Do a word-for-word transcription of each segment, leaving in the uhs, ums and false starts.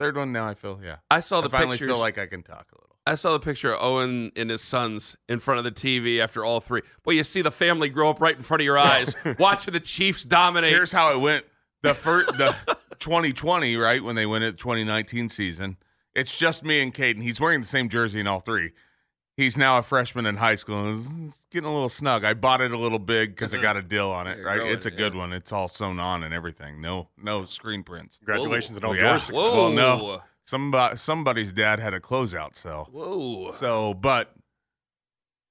Third one, now I feel, yeah. I saw the I finally pictures. Feel like I can talk a little. I saw the picture of Owen and his sons in front of the T V after all three. Well, you see the family grow up right in front of your eyes, watching the Chiefs dominate. Here's how it went. The first, the twenty twenty, right, when they went at the twenty nineteen season, it's just me and Caden. He's wearing the same jersey in all three. He's now a freshman in high school. It's getting a little snug. I bought it a little big because I got a deal on it, right? Growing, it's a good yeah. one. It's all sewn on and everything. No no screen prints. Congratulations on all your success. Well, no. Somebody, somebody's dad had a closeout sale. Whoa. So, but,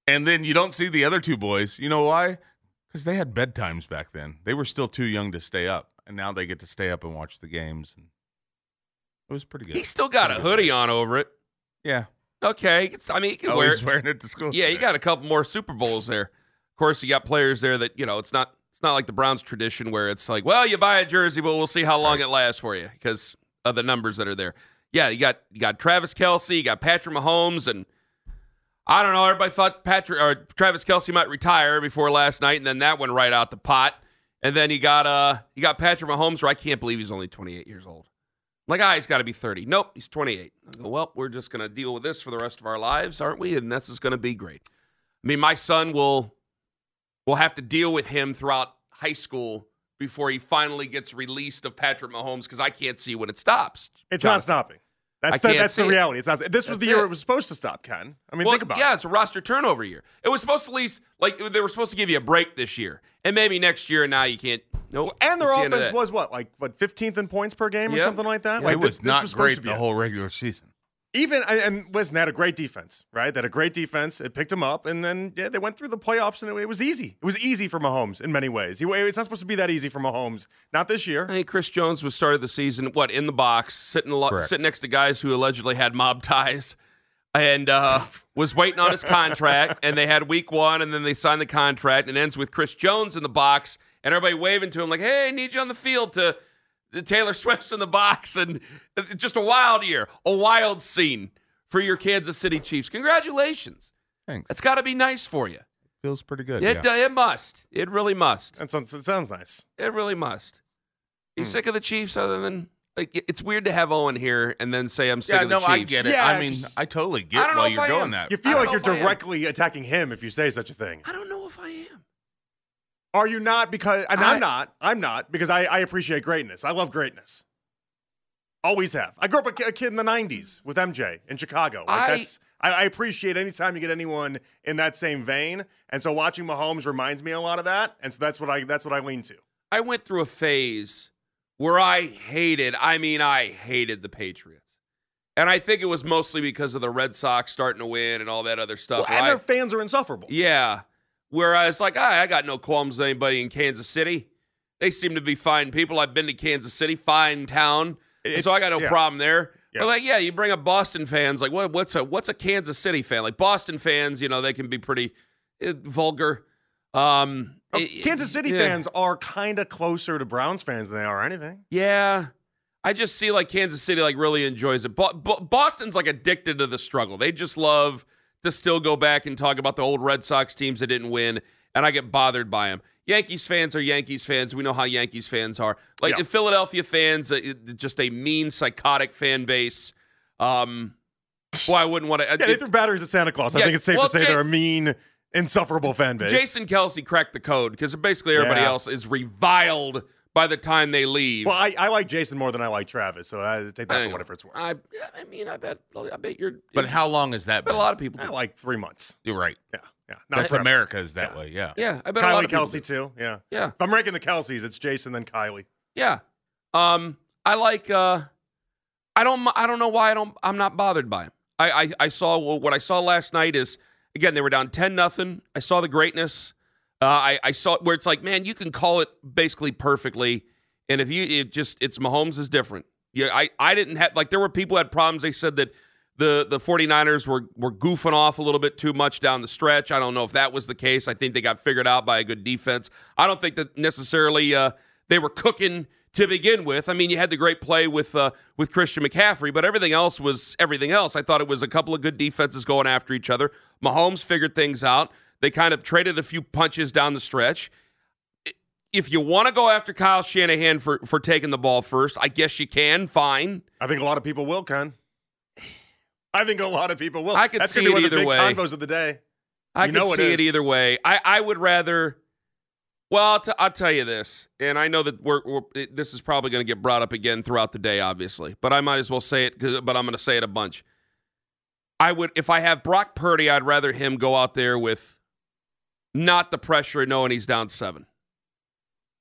and then you don't see the other two boys. You know why? Because they had bedtimes back then. They were still too young to stay up, and now they get to stay up and watch the games. And it was pretty good. He's still got pretty a hoodie good. on over it. Yeah. Okay, I mean, he can oh, wear he's it. wearing it to school. Yeah, today. You got a couple more Super Bowls there. Of course, you got players there that, you know, it's not it's not like the Browns tradition where it's like, well, you buy a jersey, but we'll see how long right. it lasts for you because of the numbers that are there. Yeah, you got you got Travis Kelce, you got Patrick Mahomes, and I don't know. Everybody thought Patrick or Travis Kelce might retire before last night, and then that went right out the pot. And then you got uh you got Patrick Mahomes, where I can't believe he's only twenty-eight years old. Like, ah, he's got to be thirty. Nope, he's twenty-eight. I go, well, we're just going to deal with this for the rest of our lives, aren't we? And this is going to be great. I mean, my son will will have to deal with him throughout high school before he finally gets released of Patrick Mahomes because I can't see when it stops. It's Jonathan. Not stopping. That's I the, that's the reality. It. It's not. This was that's the year it. it was supposed to stop, Ken. I mean, well, think about yeah, it. Yeah, it's a roster turnover year. It was supposed to at least, like, they were supposed to give you a break this year. And maybe next year, and now you can't. Nope. Well, and their the offense was what, like what, fifteenth in points per game yep. or something like that? Yeah, like, it was th- not was great the whole regular season. Even, and listen, they had a great defense, right? They had a great defense. It picked them up, and then yeah, they went through the playoffs, and it, it was easy. It was easy for Mahomes in many ways. He, it's not supposed to be that easy for Mahomes. Not this year. I think Chris Jones was started the season, what, in the box, sitting lo- sitting next to guys who allegedly had mob ties and uh, was waiting on his contract, and they had week one, and then they signed the contract, and it ends with Chris Jones in the box, and everybody waving to him like, hey, I need you on the field to – the Taylor Swift's in the box, and just a wild year, a wild scene for your Kansas City Chiefs. Congratulations. Thanks. It's got to be nice for you. Feels pretty good. It, yeah. it must. It really must. That sounds, it sounds nice. It really must. You mm. sick of the Chiefs other than like, – it's weird to have Owen here and then say I'm sick yeah, of the no, Chiefs. Yeah, no, I get it. Yeah, I mean, I totally get why you're doing that. You feel like you're directly attacking him if you say such a thing. I don't know if I am. Are you not? Because and I, I'm not. I'm not because I, I appreciate greatness. I love greatness. Always have. I grew up a, a kid in the nineties with M J in Chicago. Like I, that's, I I appreciate any time you get anyone in that same vein, and so watching Mahomes reminds me a lot of that, and so that's what I that's what I lean to. I went through a phase where I hated. I mean, I hated the Patriots. And I think it was mostly because of the Red Sox starting to win and all that other stuff. Well, and their I, fans are insufferable. Yeah. Whereas, like, I, I got no qualms with anybody in Kansas City. They seem to be fine people. I've been to Kansas City, fine town. It's, so I got no yeah. problem there. Yeah. Or like, yeah, you bring up Boston fans. Like, what? What's a what's a Kansas City fan? Like Boston fans, you know, they can be pretty uh, vulgar. Um, oh, it, Kansas City yeah. fans are kind of closer to Browns fans than they are anything. Yeah, I just see like Kansas City like really enjoys it. Bo- Bo- Boston's like addicted to the struggle. They just love to still go back and talk about the old Red Sox teams that didn't win, and I get bothered by them. Yankees fans are Yankees fans. We know how Yankees fans are. Like yeah. the Philadelphia fans, uh, just a mean, psychotic fan base. Um, boy, I wouldn't want to. Uh, yeah, they it, threw batteries at Santa Claus. Yeah, I think it's safe well, to say J- they're a mean, insufferable fan base. Jason Kelce cracked the code because basically everybody yeah. else is reviled by the time they leave. Well, I, I like Jason more than I like Travis, so I take that I, for whatever it's worth. I, I mean, I bet, I bet you're. But it, how long has that been? A lot of people. Yeah, like three months. You're right. Yeah. Yeah, not that's forever. America is that yeah. way, yeah. Yeah, I bet Kylie a lot of Kelce too. Yeah, yeah. If I'm ranking the Kelces, it's Jason then Kylie. Yeah, um, I like. Uh, I don't. I don't know why I don't. I'm not bothered by him. I, I. I saw what I saw last night is again they were down ten nothing. I saw the greatness. Uh, I. I saw where it's like, man, you can call it basically perfectly, and if you it just it's Mahomes is different. Yeah, I. I didn't have like there were people who had problems. They said that. The the 49ers were, were goofing off a little bit too much down the stretch. I don't know if that was the case. I think they got figured out by a good defense. I don't think that necessarily uh, they were cooking to begin with. I mean, you had the great play with uh, with Christian McCaffrey, but everything else was everything else. I thought it was a couple of good defenses going after each other. Mahomes figured things out. They kind of traded a few punches down the stretch. If you want to go after Kyle Shanahan for, for taking the ball first, I guess you can. Fine. I think a lot of people will, Ken. I think a lot of people will. I could That's see gonna be it one of the either way. Convos of the day. I you could see it, it either way. I, I would rather. Well, I'll, t- I'll tell you this, and I know that we're, we're this is probably going to get brought up again throughout the day, obviously, but I might as well say it. But I'm going to say it a bunch. I would, if I have Brock Purdy, I'd rather him go out there with not the pressure, knowing he's down seven.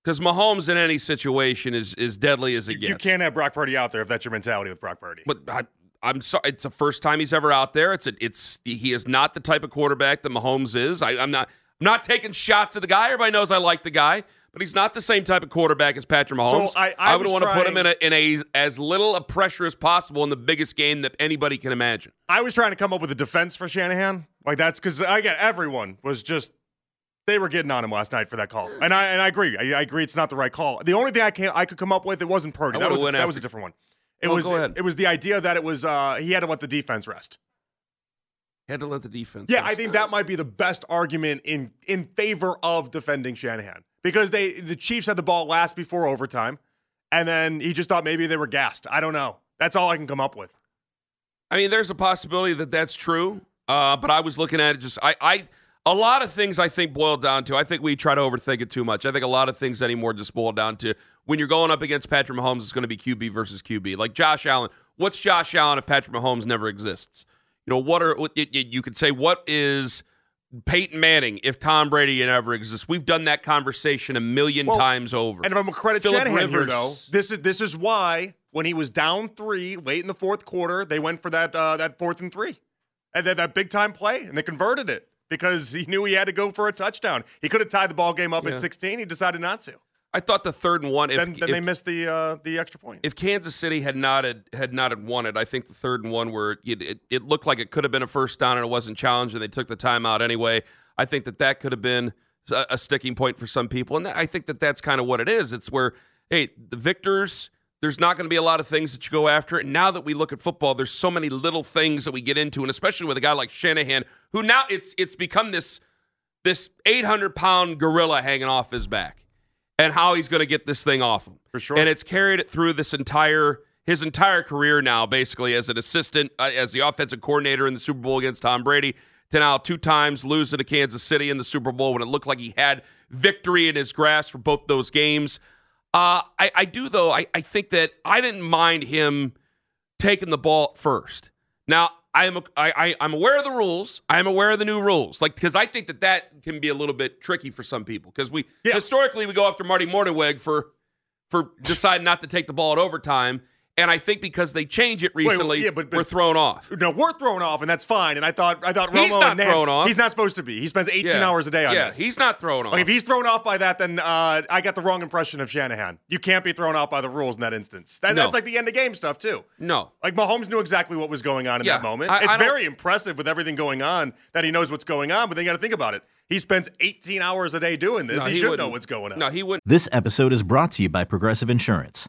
Because Mahomes in any situation is is deadly as it you, gets. You can't have Brock Purdy out there if that's your mentality with Brock Purdy. But I. I'm sorry. It's the first time he's ever out there. It's a, it's he is not the type of quarterback that Mahomes is. I, I'm not I'm not taking shots at the guy. Everybody knows I like the guy, but he's not the same type of quarterback as Patrick Mahomes. So I, I, I would want to put him in a in a as little a pressure as possible in the biggest game that anybody can imagine. I was trying to come up with a defense for Shanahan. Like that's because again, everyone was just they were getting on him last night for that call, and I and I agree. I, I agree. It's not the right call. The only thing I can I could come up with it wasn't Purdy. That was that after. was a different one. It oh, was it, it was the idea that it was uh, he had to let the defense rest. He had to let the defense. Yeah, rest. I think that might be the best argument in in favor of defending Shanahan because they the Chiefs had the ball last before overtime, and then he just thought maybe they were gassed. I don't know. That's all I can come up with. I mean, there's a possibility that that's true, uh, but I was looking at it just I I a lot of things I think boiled down to. I think we try to overthink it too much. I think a lot of things anymore just boil down to. When you're going up against Patrick Mahomes, it's going to be Q B versus Q B. Like Josh Allen, what's Josh Allen if Patrick Mahomes never exists? You know, what are what, you, you could say, what is Peyton Manning if Tom Brady never exists? We've done that conversation a million well, times over. And if I'm going to credit Shanahan here, though, this is this is why when he was down three late in the fourth quarter, they went for that uh, that fourth and three, and that that big time play, and they converted it because he knew he had to go for a touchdown. He could have tied the ball game up yeah. at sixteen. He decided not to. I thought the third and one. If, then, then if, they missed the uh, the extra point. If Kansas City had not had, had not had won it, I think the third and one where it, it, it looked like it could have been a first down and it wasn't challenged, and they took the timeout anyway. I think that that could have been a, a sticking point for some people, and that, I think that that's kind of what it is. It's where hey, the victors. There's not going to be a lot of things that you go after, and now that we look at football, there's so many little things that we get into, and especially with a guy like Shanahan, who now it's it's become this this eight hundred pound gorilla hanging off his back. And how he's going to get this thing off him. For sure. And it's carried it through this entire, his entire career now, basically, as an assistant, uh, as the offensive coordinator in the Super Bowl against Tom Brady, to now two times losing to Kansas City in the Super Bowl when it looked like he had victory in his grasp for both those games. Uh, I, I do, though, I, I think that I didn't mind him taking the ball first. Now, I'm, I, I, I'm aware of the rules. I'm aware of the new rules. Like, because I think that that can be a little bit tricky for some people. Because we, yeah. historically, we go after Marty Mortenweg for, for deciding not to take the ball at overtime. And I think because they changed it recently, Wait, yeah, but, but, we're thrown off. No, we're thrown off, and that's fine. And I thought I thought Romo he's not and Nance, thrown off. He's not supposed to be. He spends eighteen yeah. hours a day on yeah, this. Yeah, he's not thrown off. Like, if he's thrown off by that, then uh, I got the wrong impression of Shanahan. You can't be thrown off by the rules in that instance. That, no. That's like the end-of-game stuff, too. No. Like, Mahomes knew exactly what was going on in yeah, that moment. I, it's I very impressive with everything going on that he knows what's going on, but then you got to think about it. He spends eighteen hours a day doing this. No, he, he should wouldn't. know what's going on. No, he wouldn't. This episode is brought to you by Progressive Insurance.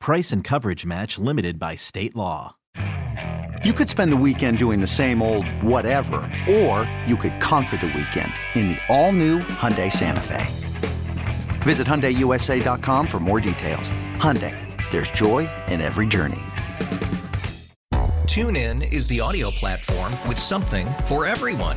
Price and coverage match limited by state law. You could spend the weekend doing the same old whatever, or you could conquer the weekend in the all-new Hyundai Santa Fe. Visit Hyundai U S A dot com for more details. Hyundai, there's joy in every journey. TuneIn is the audio platform with something for everyone.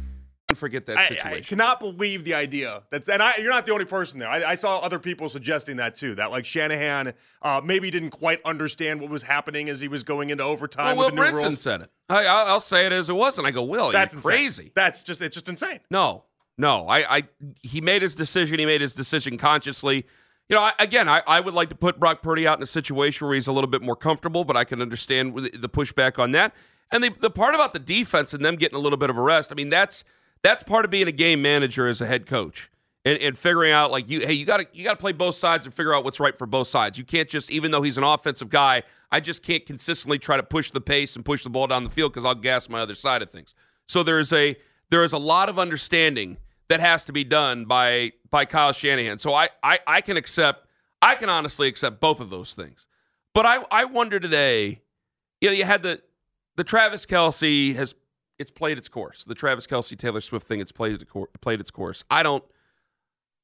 Forget that situation. I, I cannot believe the idea. That's and I, you're not the only person there. I, I saw other people suggesting that too. That like Shanahan uh, maybe didn't quite understand what was happening as he was going into overtime. Well, with Will the new Brinson rules. said it. I, I'll say it as it was, and I go, Will, that's you're crazy. Insane. That's just it's just insane. No, no. I, I he made his decision. He made his decision consciously. You know, I, again, I, I would like to put Brock Purdy out in a situation where he's a little bit more comfortable, but I can understand the pushback on that. And the the part about the defense and them getting a little bit of a rest. I mean, that's. That's part of being a game manager as a head coach and, and figuring out, like, you, hey, you got to you got to play both sides and figure out what's right for both sides. You can't just, even though he's an offensive guy, I just can't consistently try to push the pace and push the ball down the field because I'll gas my other side of things. So there is a there is a lot of understanding that has to be done by by Kyle Shanahan. So I I, I can accept, I can honestly accept both of those things. But I, I wonder today, you know, you had the the Travis Kelce has It's played its course. The Travis Kelce, Taylor Swift thing, it's played, played its course. I don't,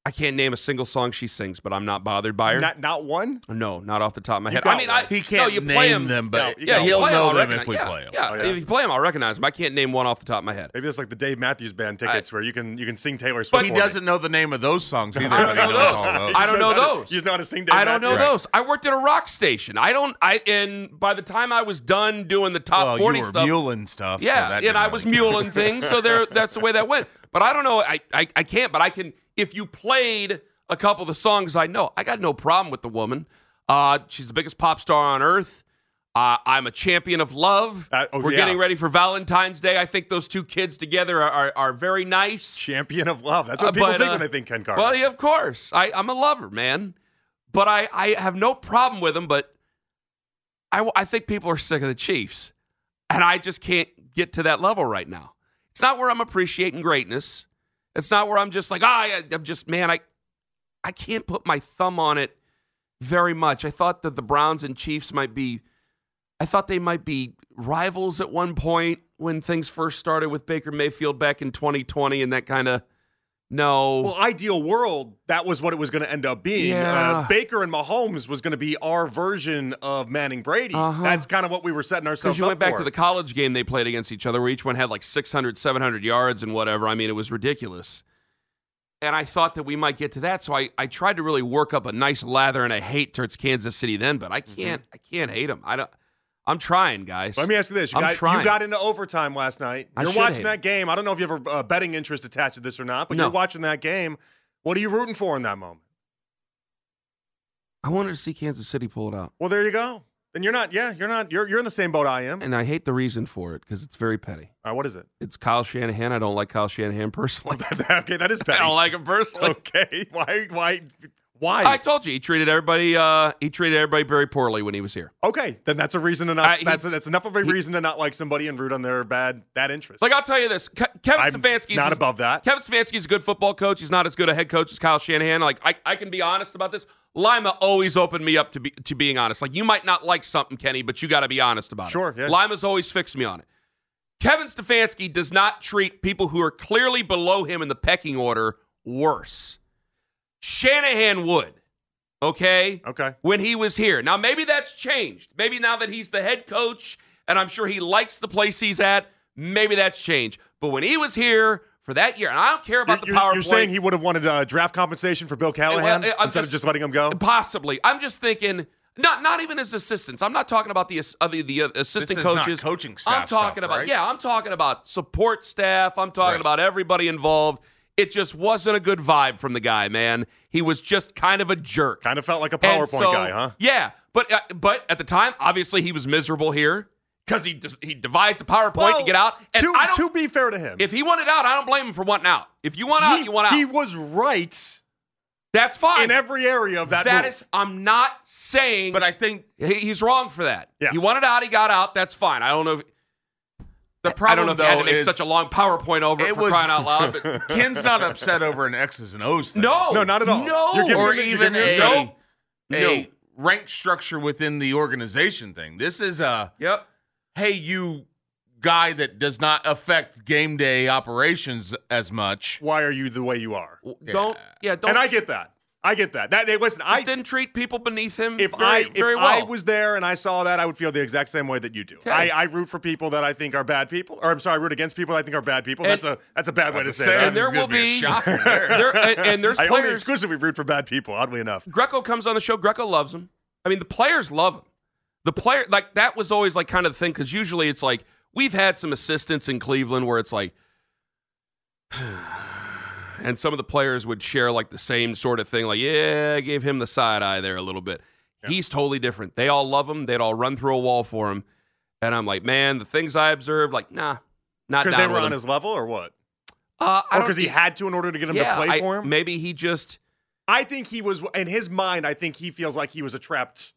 I can't name a single song she sings, but I'm not bothered by her. Not not one? No, not off the top of my head. I mean, I, he can't no, you name play him, them, but no, yeah, he'll know them if we yeah, play them. Yeah, oh, yeah, if you play them, I'll recognize them. I can't name one off the top of my head. Maybe that's like the Dave Matthews Band tickets I, where you can you can sing Taylor Swift. But he doesn't know the name of those songs either. I don't know those. those. I don't know those. He's not a sing Dave I don't Matthews. know those. I worked at a rock station. I don't. I and by the time I was done doing the top well, forty you were stuff, muling stuff. Yeah, so and I was muling things. So there, that's the way that went. But I don't know. I I can't. But I can. If you played a couple of the songs I know, I got no problem with the woman. Uh, she's the biggest pop star on earth. Uh, I'm a champion of love. Uh, oh, We're yeah. getting ready for Valentine's Day. I think those two kids together are are, are very nice. Champion of love. That's what uh, people but, think uh, when they think Ken Carman. Well, yeah, of course. I, I'm a lover, man. But I, I have no problem with him, but I, I think people are sick of the Chiefs. And I just can't get to that level right now. It's not where I'm appreciating greatness. It's not where I'm just like, ah, oh, I'm just, man, I I can't put my thumb on it very much. I thought that the Browns and Chiefs might be, I thought they might be rivals at one point when things first started with Baker Mayfield back in twenty twenty and that kind of, no. Well, ideal world, that was what it was going to end up being. Yeah. Uh, Baker and Mahomes was going to be our version of Manning Brady. Uh-huh. That's kind of what we were setting ourselves up for. Because you went back for. to the college game they played against each other where each one had like six hundred, seven hundred yards and whatever. I mean, it was ridiculous. And I thought that we might get to that, so I, I tried to really work up a nice lather and a hate towards Kansas City then, but I can't mm-hmm. I can't hate them. I don't. I'm trying, guys. Let me ask you this. You, I'm got, trying. you got into overtime last night. You're watching that game. I don't know if you have a uh, betting interest attached to this or not, but no. You're watching that game. What are you rooting for in that moment? I wanted to see Kansas City pull it out. Well, there you go. And you're not, yeah, you're not, you're you're in the same boat I am. And I hate the reason for it because it's very petty. All right, what is it? It's Kyle Shanahan. I don't like Kyle Shanahan personally. Okay, that is petty. I don't like him personally. Okay, why, why, Why? I told you he treated everybody. Uh, he treated everybody very poorly when he was here. Okay, then that's a reason to not. I, he, that's a, that's enough of a he, reason to not like somebody and root on their bad bad interest. Like I'll tell you this, Ke- Kevin Stefanski not is, above that. Kevin Stefanski is a good football coach. He's not as good a head coach as Kyle Shanahan. Like I, I can be honest about this. Lima always opened me up to be to being honest. Like you might not like something, Kenny, but you got to be honest about sure, it. Sure. Yeah. Lima's always fixed me on it. Kevin Stefanski does not treat people who are clearly below him in the pecking order worse. Shanahan would, okay? Okay. When he was here. Now, maybe that's changed. Maybe now that he's the head coach, and I'm sure he likes the place he's at, maybe that's changed. But when he was here for that year, and I don't care about you're, the power you're play. You're saying he would have wanted uh, draft compensation for Bill Callahan well, instead just, of just letting him go? Possibly. I'm just thinking, not not even as assistants. I'm not talking about the, uh, the, the assistant this is coaches. Not coaching staff I'm talking stuff, about, right? Yeah, I'm talking about support staff. I'm talking right. about everybody involved. It just wasn't a good vibe from the guy, man. He was just kind of a jerk. Kind of felt like a PowerPoint so, guy, huh? Yeah, but uh, but at the time, obviously, he was miserable here because he de- he devised a PowerPoint well, to get out. And to, I don't, to be fair to him. If he wanted out, I don't blame him for wanting out. If you want out, he, you want out. He was right. That's fine. In every area of that That move. Is, I'm not saying. But I think. He, he's wrong for that. Yeah. He wanted out, he got out, that's fine. I don't know if. The problem, I don't know if though, he had to make is, such a long PowerPoint over it, it for was, crying out loud. But Ken's not upset over an X's and O's thing. No. No, not at all. No. Or even a, a, a rank structure within the organization thing. This is a, yep. hey, you guy that does not affect game day operations as much. Why are you the way you are? Yeah. Don't. Yeah, don't. And I get that. I get that. That hey, listen, Just I didn't treat people beneath him. If very, I if very well. I was there and I saw that, I would feel the exact same way that you do. Okay. I, I root for people that I think are bad people, or I'm sorry, I root against people that I think are bad people. And, that's a that's a bad way to say. That. And there will be, be a there. there, and, and there's I players only exclusively root for bad people. Oddly enough, Greco comes on the show. Greco loves him. I mean, the players love him. The player like that was always like kind of the thing because usually it's like we've had some assistants in Cleveland where it's like. And some of the players would share like the same sort of thing, like, yeah, I gave him the side eye there a little bit. Yeah. He's totally different. They all love him. They'd all run through a wall for him. And I'm like, man, the things I observed, like, nah, not down Because they were on him. His level or what? Uh, or because he had to in order to get him yeah, to play I, for him? Maybe he just. I think he was, in his mind, I think he feels like he was a trapped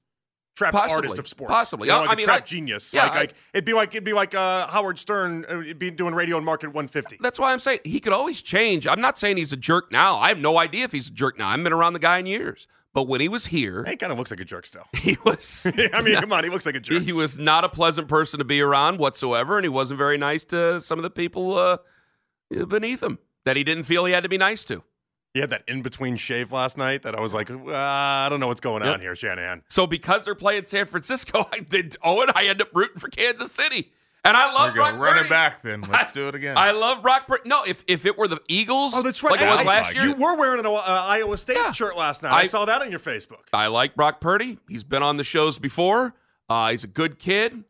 Trapped Possibly. Artist of sports. Possibly. You know, like I mean, trapped like, genius. Yeah, like, like, it'd be like, it'd be like uh, Howard Stern it'd be doing radio and market one fifty. That's why I'm saying he could always change. I'm not saying he's a jerk now. I have no idea if he's a jerk now. I haven't been around the guy in years. But when he was here. He kind of looks like a jerk still. He was. yeah, I mean, not, come on. He looks like a jerk. He was not a pleasant person to be around whatsoever. And he wasn't very nice to some of the people uh, beneath him that he didn't feel he had to be nice to. He had that in-between shave last night that I was like, uh, I don't know what's going yep. on here, Shanahan. So because they're playing San Francisco, I did Owen, I end up rooting for Kansas City. And I love Brock Purdy. We're going to run it back then. Let's I, do it again. I love Brock Purdy. No, if if it were the Eagles oh, that's right. like it was I, last year. You were wearing an uh, Iowa State yeah. shirt last night. I, I saw that on your Facebook. I like Brock Purdy. He's been on the shows before. Uh, he's a good kid.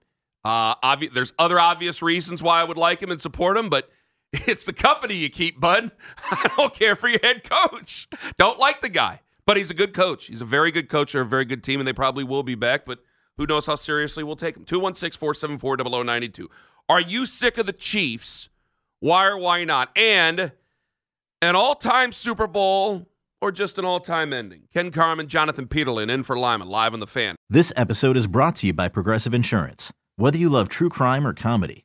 Uh, obvi- there's other obvious reasons why I would like him and support him, but it's the company you keep, bud. I don't care for your head coach. Don't like the guy, but he's a good coach. He's a very good coach. They're a very good team, and they probably will be back, but who knows how seriously we'll take him. two one six, four seven four, zero zero nine two. Are you sick of the Chiefs? Why or why not? And an all-time Super Bowl or just an all-time ending? Ken Carman, Jonathan Peterlin, in for Lyman, live on The Fan. This episode is brought to you by Progressive Insurance. Whether you love true crime or comedy,